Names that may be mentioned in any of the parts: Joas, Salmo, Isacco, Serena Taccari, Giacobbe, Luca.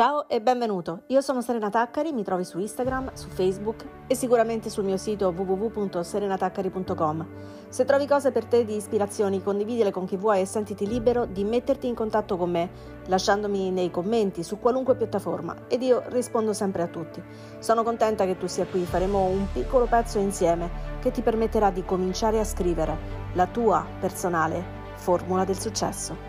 Ciao e benvenuto, io sono Serena Taccari, mi trovi su Instagram, su Facebook e sicuramente sul mio sito www.serenataccari.com. Se trovi cose per te di ispirazione, condividile con chi vuoi e sentiti libero di metterti in contatto con me, lasciandomi nei commenti su qualunque piattaforma ed io rispondo sempre a tutti. Sono contenta che tu sia qui, faremo un piccolo pezzo insieme che ti permetterà di cominciare a scrivere la tua personale formula del successo.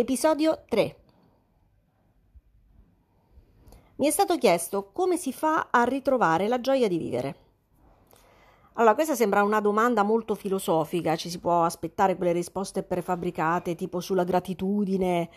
Episodio 3. Mi è stato chiesto come si fa a ritrovare la gioia di vivere. Allora, questa sembra una domanda molto filosofica, ci si può aspettare quelle risposte prefabbricate, tipo sulla gratitudine,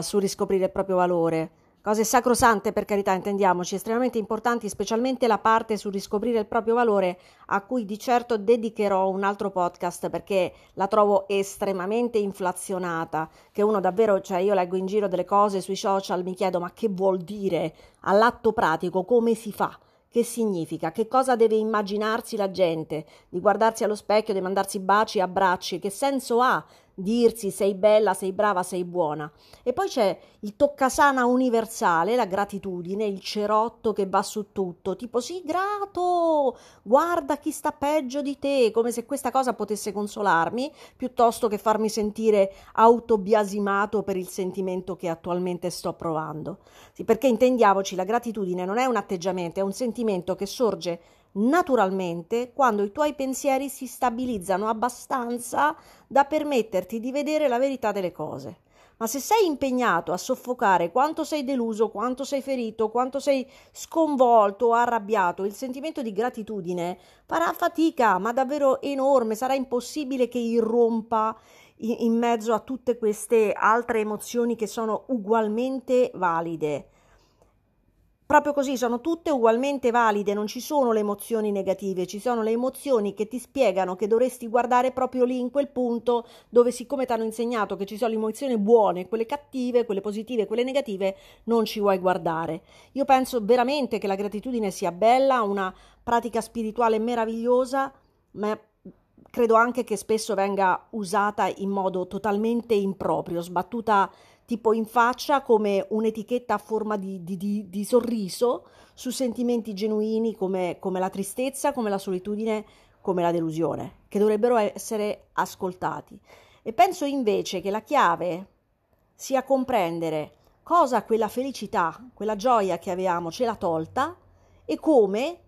su riscoprire il proprio valore. Cose sacrosante, per carità, intendiamoci, estremamente importanti, specialmente la parte su riscoprire il proprio valore, a cui di certo dedicherò un altro podcast perché la trovo estremamente inflazionata, che uno davvero, cioè io leggo in giro delle cose sui social, mi chiedo ma che vuol dire all'atto pratico, come si fa? Che significa? Che cosa deve immaginarsi la gente? Di guardarsi allo specchio, di mandarsi baci, abbracci? Che senso ha dirsi sei bella, sei brava, sei buona? E poi c'è il toccasana universale, la gratitudine, il cerotto che va su tutto. Tipo, sì, grato, guarda chi sta peggio di te, come se questa cosa potesse consolarmi, piuttosto che farmi sentire autobiasimato per il sentimento che attualmente sto provando. Sì, perché intendiamoci, la gratitudine non è un atteggiamento, è un sentimento che sorge naturalmente quando i tuoi pensieri si stabilizzano abbastanza da permetterti di vedere la verità delle cose. Ma se sei impegnato a soffocare quanto sei deluso, quanto sei ferito, quanto sei sconvolto o arrabbiato, il sentimento di gratitudine farà fatica, ma davvero enorme, sarà impossibile che irrompa in mezzo a tutte queste altre emozioni che sono ugualmente valide. Proprio così, sono tutte ugualmente valide, non ci sono le emozioni negative, ci sono le emozioni che ti spiegano che dovresti guardare proprio lì in quel punto dove, siccome ti hanno insegnato che ci sono le emozioni buone, quelle cattive, quelle positive, quelle negative, non ci vuoi guardare. Io penso veramente che la gratitudine sia bella, una pratica spirituale meravigliosa, ma credo anche che spesso venga usata in modo totalmente improprio, sbattuta tipo in faccia come un'etichetta a forma di sorriso su sentimenti genuini come la tristezza, come la solitudine, come la delusione, che dovrebbero essere ascoltati. E penso invece che la chiave sia comprendere cosa quella felicità, quella gioia che avevamo ce l'ha tolta e come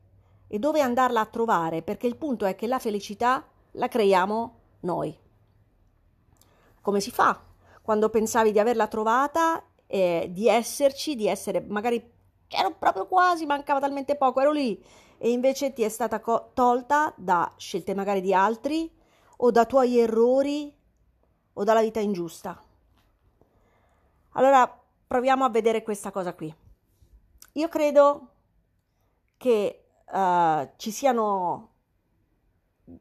e dove andarla a trovare, perché il punto è che la felicità la creiamo noi. Come si fa? Quando pensavi di averla trovata, di esserci, di essere, magari ero proprio quasi, mancava talmente poco, ero lì, e invece ti è stata tolta da scelte magari di altri, o da tuoi errori, o dalla vita ingiusta. Allora proviamo a vedere questa cosa qui. Io credo che ci siano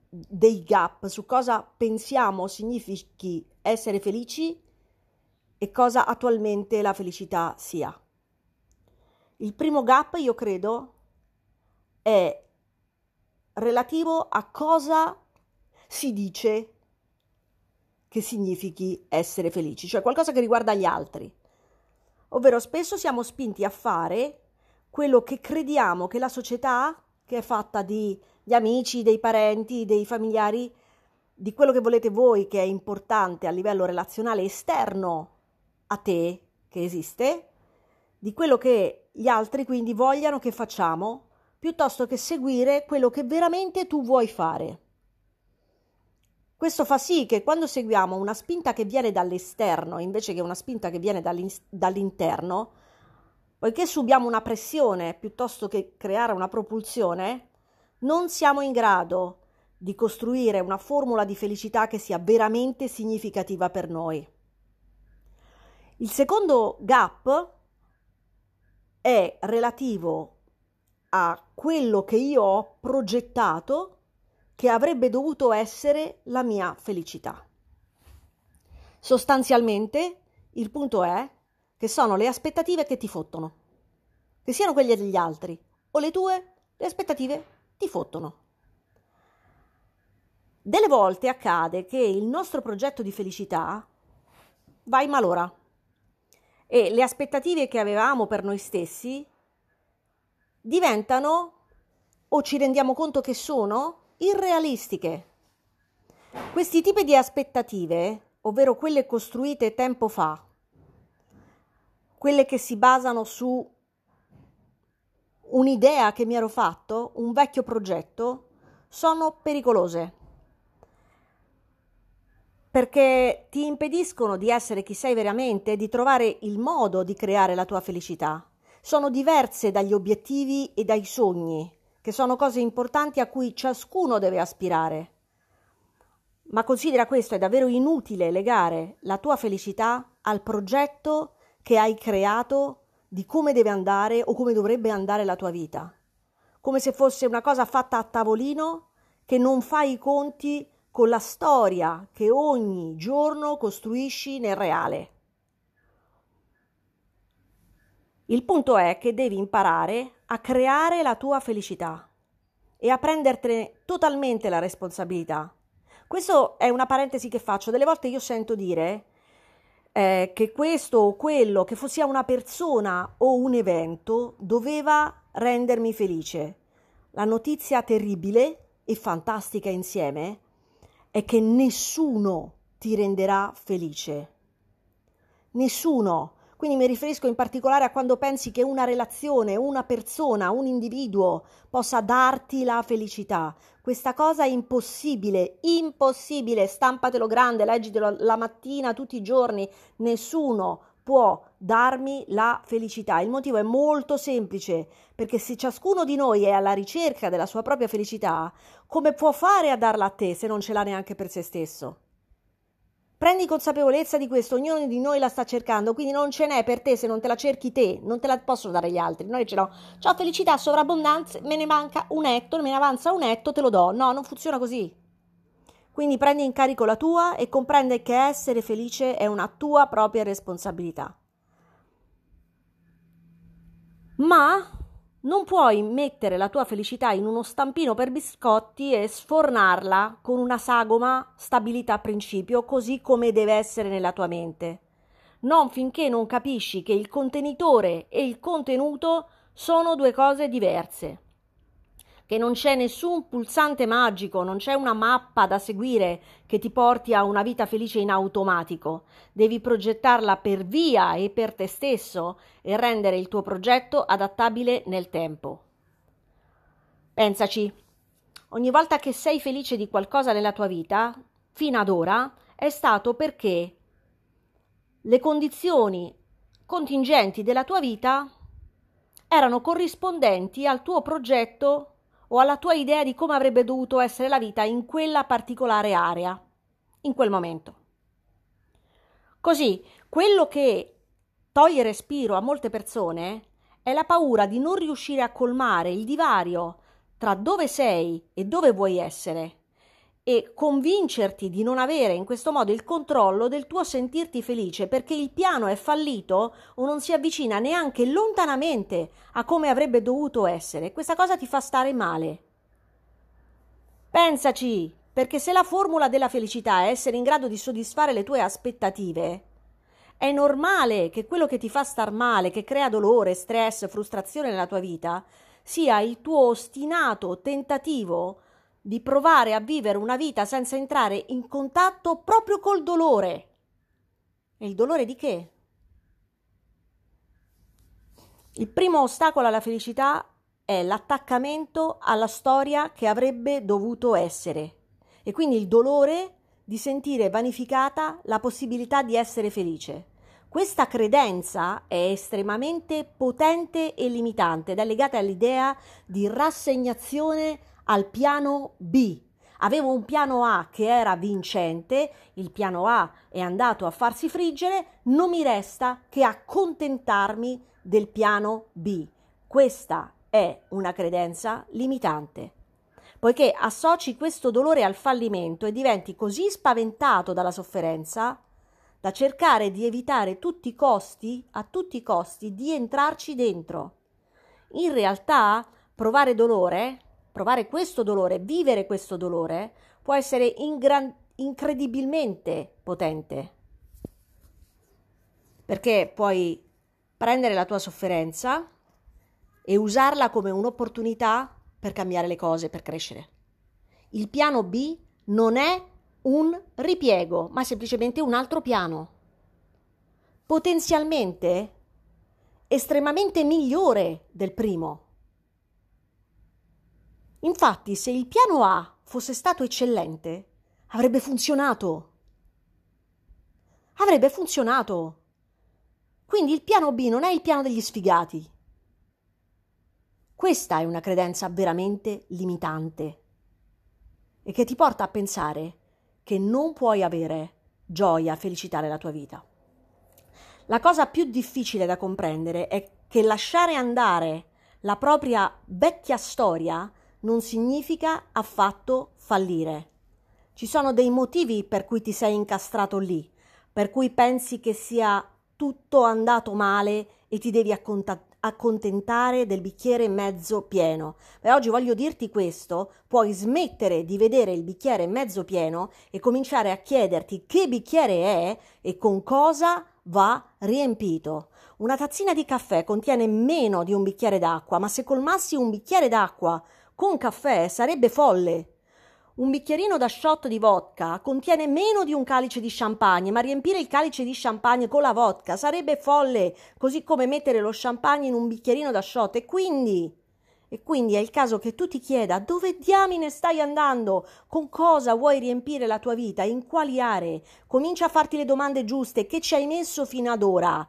dei gap su cosa pensiamo significhi essere felici e cosa attualmente la felicità sia. Il primo gap, io credo, è relativo a cosa si dice che significhi essere felici, cioè qualcosa che riguarda gli altri. Ovvero spesso siamo spinti a fare quello che crediamo che la società, che è fatta di amici, dei parenti, dei familiari, di quello che volete voi, che è importante a livello relazionale esterno a te, che esiste, di quello che gli altri quindi vogliano che facciamo, piuttosto che seguire quello che veramente tu vuoi fare. Questo fa sì che quando seguiamo una spinta che viene dall'esterno, invece che una spinta che viene dall'interno, poiché subiamo una pressione piuttosto che creare una propulsione, non siamo in grado di costruire una formula di felicità che sia veramente significativa per noi. Il secondo gap è relativo a quello che io ho progettato che avrebbe dovuto essere la mia felicità. Sostanzialmente il punto è che sono le aspettative che ti fottono, che siano quelle degli altri o le tue, le aspettative ti fottono. Delle volte accade che il nostro progetto di felicità va in malora e le aspettative che avevamo per noi stessi diventano, o ci rendiamo conto che sono, irrealistiche. Questi tipi di aspettative, ovvero quelle costruite tempo fa, quelle che si basano su un'idea che mi ero fatto, un vecchio progetto, sono pericolose, perché ti impediscono di essere chi sei veramente e di trovare il modo di creare la tua felicità. Sono diverse dagli obiettivi e dai sogni, che sono cose importanti a cui ciascuno deve aspirare. Ma considera questo, è davvero inutile legare la tua felicità al progetto che hai creato di come deve andare o come dovrebbe andare la tua vita, come se fosse una cosa fatta a tavolino che non fa i conti con la storia che ogni giorno costruisci nel reale. Il punto è che devi imparare a creare la tua felicità e a prendertene totalmente la responsabilità. Questo è una parentesi che faccio. Delle volte io sento dire che questo o quello, che fosse una persona o un evento, doveva rendermi felice. La notizia terribile e fantastica insieme è che nessuno ti renderà felice. Nessuno. Quindi mi riferisco in particolare a quando pensi che una relazione, una persona, un individuo possa darti la felicità. Questa cosa è impossibile, impossibile, stampatelo grande, leggitelo la mattina, tutti i giorni. Nessuno può darmi la felicità. Il motivo è molto semplice, perché se ciascuno di noi è alla ricerca della sua propria felicità, come può fare a darla a te se non ce l'ha neanche per se stesso? Prendi consapevolezza di questo, ognuno di noi la sta cercando, quindi non ce n'è per te se non te la cerchi te, non te la possono dare gli altri. Noi ce l'ho, c'ho felicità, sovrabbondanza, me ne manca un etto, me ne avanza un etto, te lo do. No, non funziona così. Quindi prendi in carico la tua e comprende che essere felice è una tua propria responsabilità. Ma non puoi mettere la tua felicità in uno stampino per biscotti e sfornarla con una sagoma stabilita a principio, così come deve essere nella tua mente. Non finché non capisci che il contenitore e il contenuto sono due cose diverse, che non c'è nessun pulsante magico, non c'è una mappa da seguire che ti porti a una vita felice in automatico. Devi progettarla per via e per te stesso e rendere il tuo progetto adattabile nel tempo. Pensaci, ogni volta che sei felice di qualcosa nella tua vita, fino ad ora, è stato perché le condizioni contingenti della tua vita erano corrispondenti al tuo progetto o alla tua idea di come avrebbe dovuto essere la vita in quella particolare area, in quel momento. Così, quello che toglie respiro a molte persone è la paura di non riuscire a colmare il divario tra dove sei e dove vuoi essere e convincerti di non avere in questo modo il controllo del tuo sentirti felice, perché il piano è fallito o non si avvicina neanche lontanamente a come avrebbe dovuto essere. Questa cosa ti fa stare male. Pensaci, perché se la formula della felicità è essere in grado di soddisfare le tue aspettative, è normale che quello che ti fa star male, che crea dolore, stress, frustrazione nella tua vita, sia il tuo ostinato tentativo di provare a vivere una vita senza entrare in contatto proprio col dolore. E il dolore di che? Il primo ostacolo alla felicità è l'attaccamento alla storia che avrebbe dovuto essere e quindi il dolore di sentire vanificata la possibilità di essere felice. Questa credenza è estremamente potente e limitante ed è legata all'idea di rassegnazione al piano B. Avevo un piano A che era vincente, il piano A è andato a farsi friggere, non mi resta che accontentarmi del piano B. Questa è una credenza limitante, poiché associ questo dolore al fallimento e diventi così spaventato dalla sofferenza da cercare di evitare a tutti i costi, di entrarci dentro. In realtà, provare questo dolore, vivere questo dolore, può essere incredibilmente potente, perché puoi prendere la tua sofferenza e usarla come un'opportunità per cambiare le cose, per crescere. Il piano B non è un ripiego, ma semplicemente un altro piano, potenzialmente estremamente migliore del primo. Infatti, se il piano A fosse stato eccellente, avrebbe funzionato. Avrebbe funzionato. Quindi il piano B non è il piano degli sfigati. Questa è una credenza veramente limitante e che ti porta a pensare che non puoi avere gioia, felicità nella tua vita. La cosa più difficile da comprendere è che lasciare andare la propria vecchia storia non significa affatto fallire. Ci sono dei motivi per cui ti sei incastrato lì, per cui pensi che sia tutto andato male e ti devi accontentare del bicchiere mezzo pieno. Beh, oggi voglio dirti questo: puoi smettere di vedere il bicchiere mezzo pieno e cominciare a chiederti che bicchiere è e con cosa va riempito. Una tazzina di caffè contiene meno di un bicchiere d'acqua, ma se colmassi un bicchiere d'acqua con caffè sarebbe folle. Un bicchierino da shot di vodka contiene meno di un calice di champagne, ma riempire il calice di champagne con la vodka sarebbe folle, così come mettere lo champagne in un bicchierino da shot. E quindi è il caso che tu ti chieda dove diamine stai andando, con cosa vuoi riempire la tua vita, in quali aree. Comincia a farti le domande giuste: che ci hai messo fino ad ora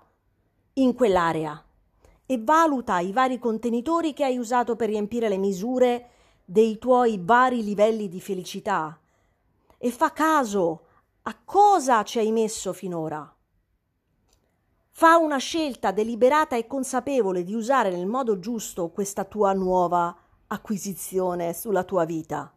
in quell'area? E valuta i vari contenitori che hai usato per riempire le misure dei tuoi vari livelli di felicità, e fa caso a cosa ci hai messo finora. Fa una scelta deliberata e consapevole di usare nel modo giusto questa tua nuova acquisizione sulla tua vita.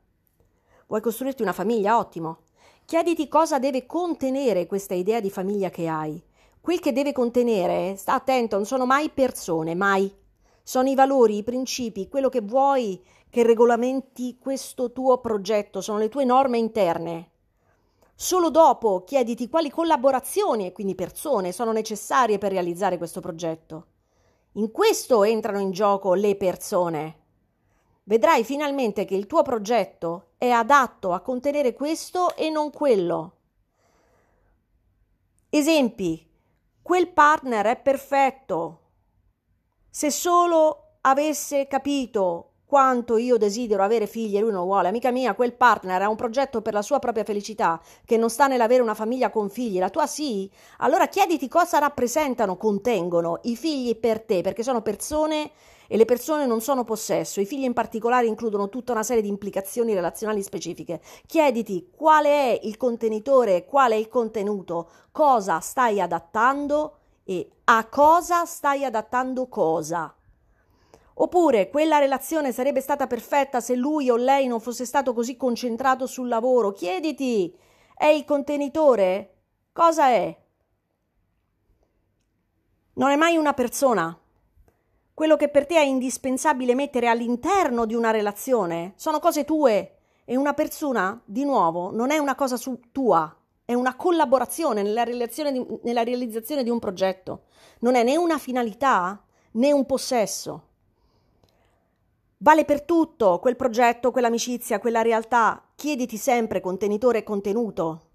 Vuoi costruirti una famiglia? Ottimo. Chiediti cosa deve contenere questa idea di famiglia che hai. Quel che deve contenere, sta attento, non sono mai persone, mai. Sono i valori, i principi, quello che vuoi che regolamenti questo tuo progetto, sono le tue norme interne. Solo dopo chiediti quali collaborazioni, e quindi persone, sono necessarie per realizzare questo progetto. In questo entrano in gioco le persone. Vedrai finalmente che il tuo progetto è adatto a contenere questo e non quello. Esempi: quel partner è perfetto. Se solo avesse capito quanto io desidero avere figli e lui non vuole. Amica mia, quel partner ha un progetto per la sua propria felicità che non sta nell'avere una famiglia con figli. La tua sì? Allora chiediti cosa rappresentano, contengono i figli per te, perché sono persone e le persone non sono possesso. I figli in particolare includono tutta una serie di implicazioni relazionali specifiche. Chiediti qual è il contenitore, qual è il contenuto, cosa stai adattando e a cosa stai adattando cosa. Oppure, quella relazione sarebbe stata perfetta se lui o lei non fosse stato così concentrato sul lavoro. Chiediti, è il contenitore? Cosa è? Non è mai una persona. Quello che per te è indispensabile mettere all'interno di una relazione sono cose tue. E una persona, di nuovo, non è una cosa tua. È una collaborazione nella realizzazione di un progetto. Non è né una finalità né un possesso. Vale per tutto, quel progetto, quell'amicizia, quella realtà. Chiediti sempre contenitore e contenuto.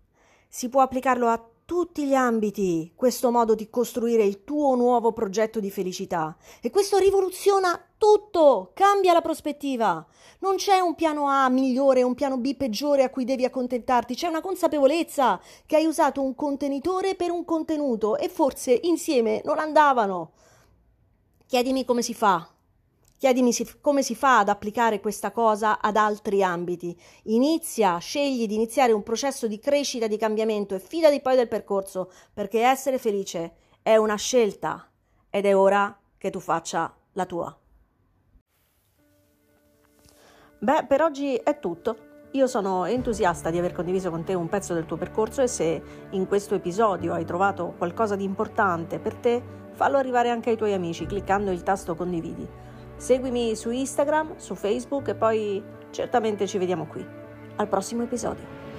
Si può applicarlo a tutti gli ambiti, questo modo di costruire il tuo nuovo progetto di felicità. E questo rivoluziona tutto, cambia la prospettiva. Non c'è un piano A migliore, un piano B peggiore a cui devi accontentarti. C'è una consapevolezza che hai usato un contenitore per un contenuto e forse insieme non andavano. Chiedimi come si fa. Chiedimi come si fa ad applicare questa cosa ad altri ambiti. Scegli di iniziare un processo di crescita, di cambiamento, e fidati poi del percorso, perché essere felice è una scelta ed è ora che tu faccia la tua. Beh, per oggi è tutto. Io sono entusiasta di aver condiviso con te un pezzo del tuo percorso, e se in questo episodio hai trovato qualcosa di importante per te, fallo arrivare anche ai tuoi amici cliccando il tasto condividi. Seguimi su Instagram, su Facebook, e poi certamente ci vediamo qui. al prossimo episodio.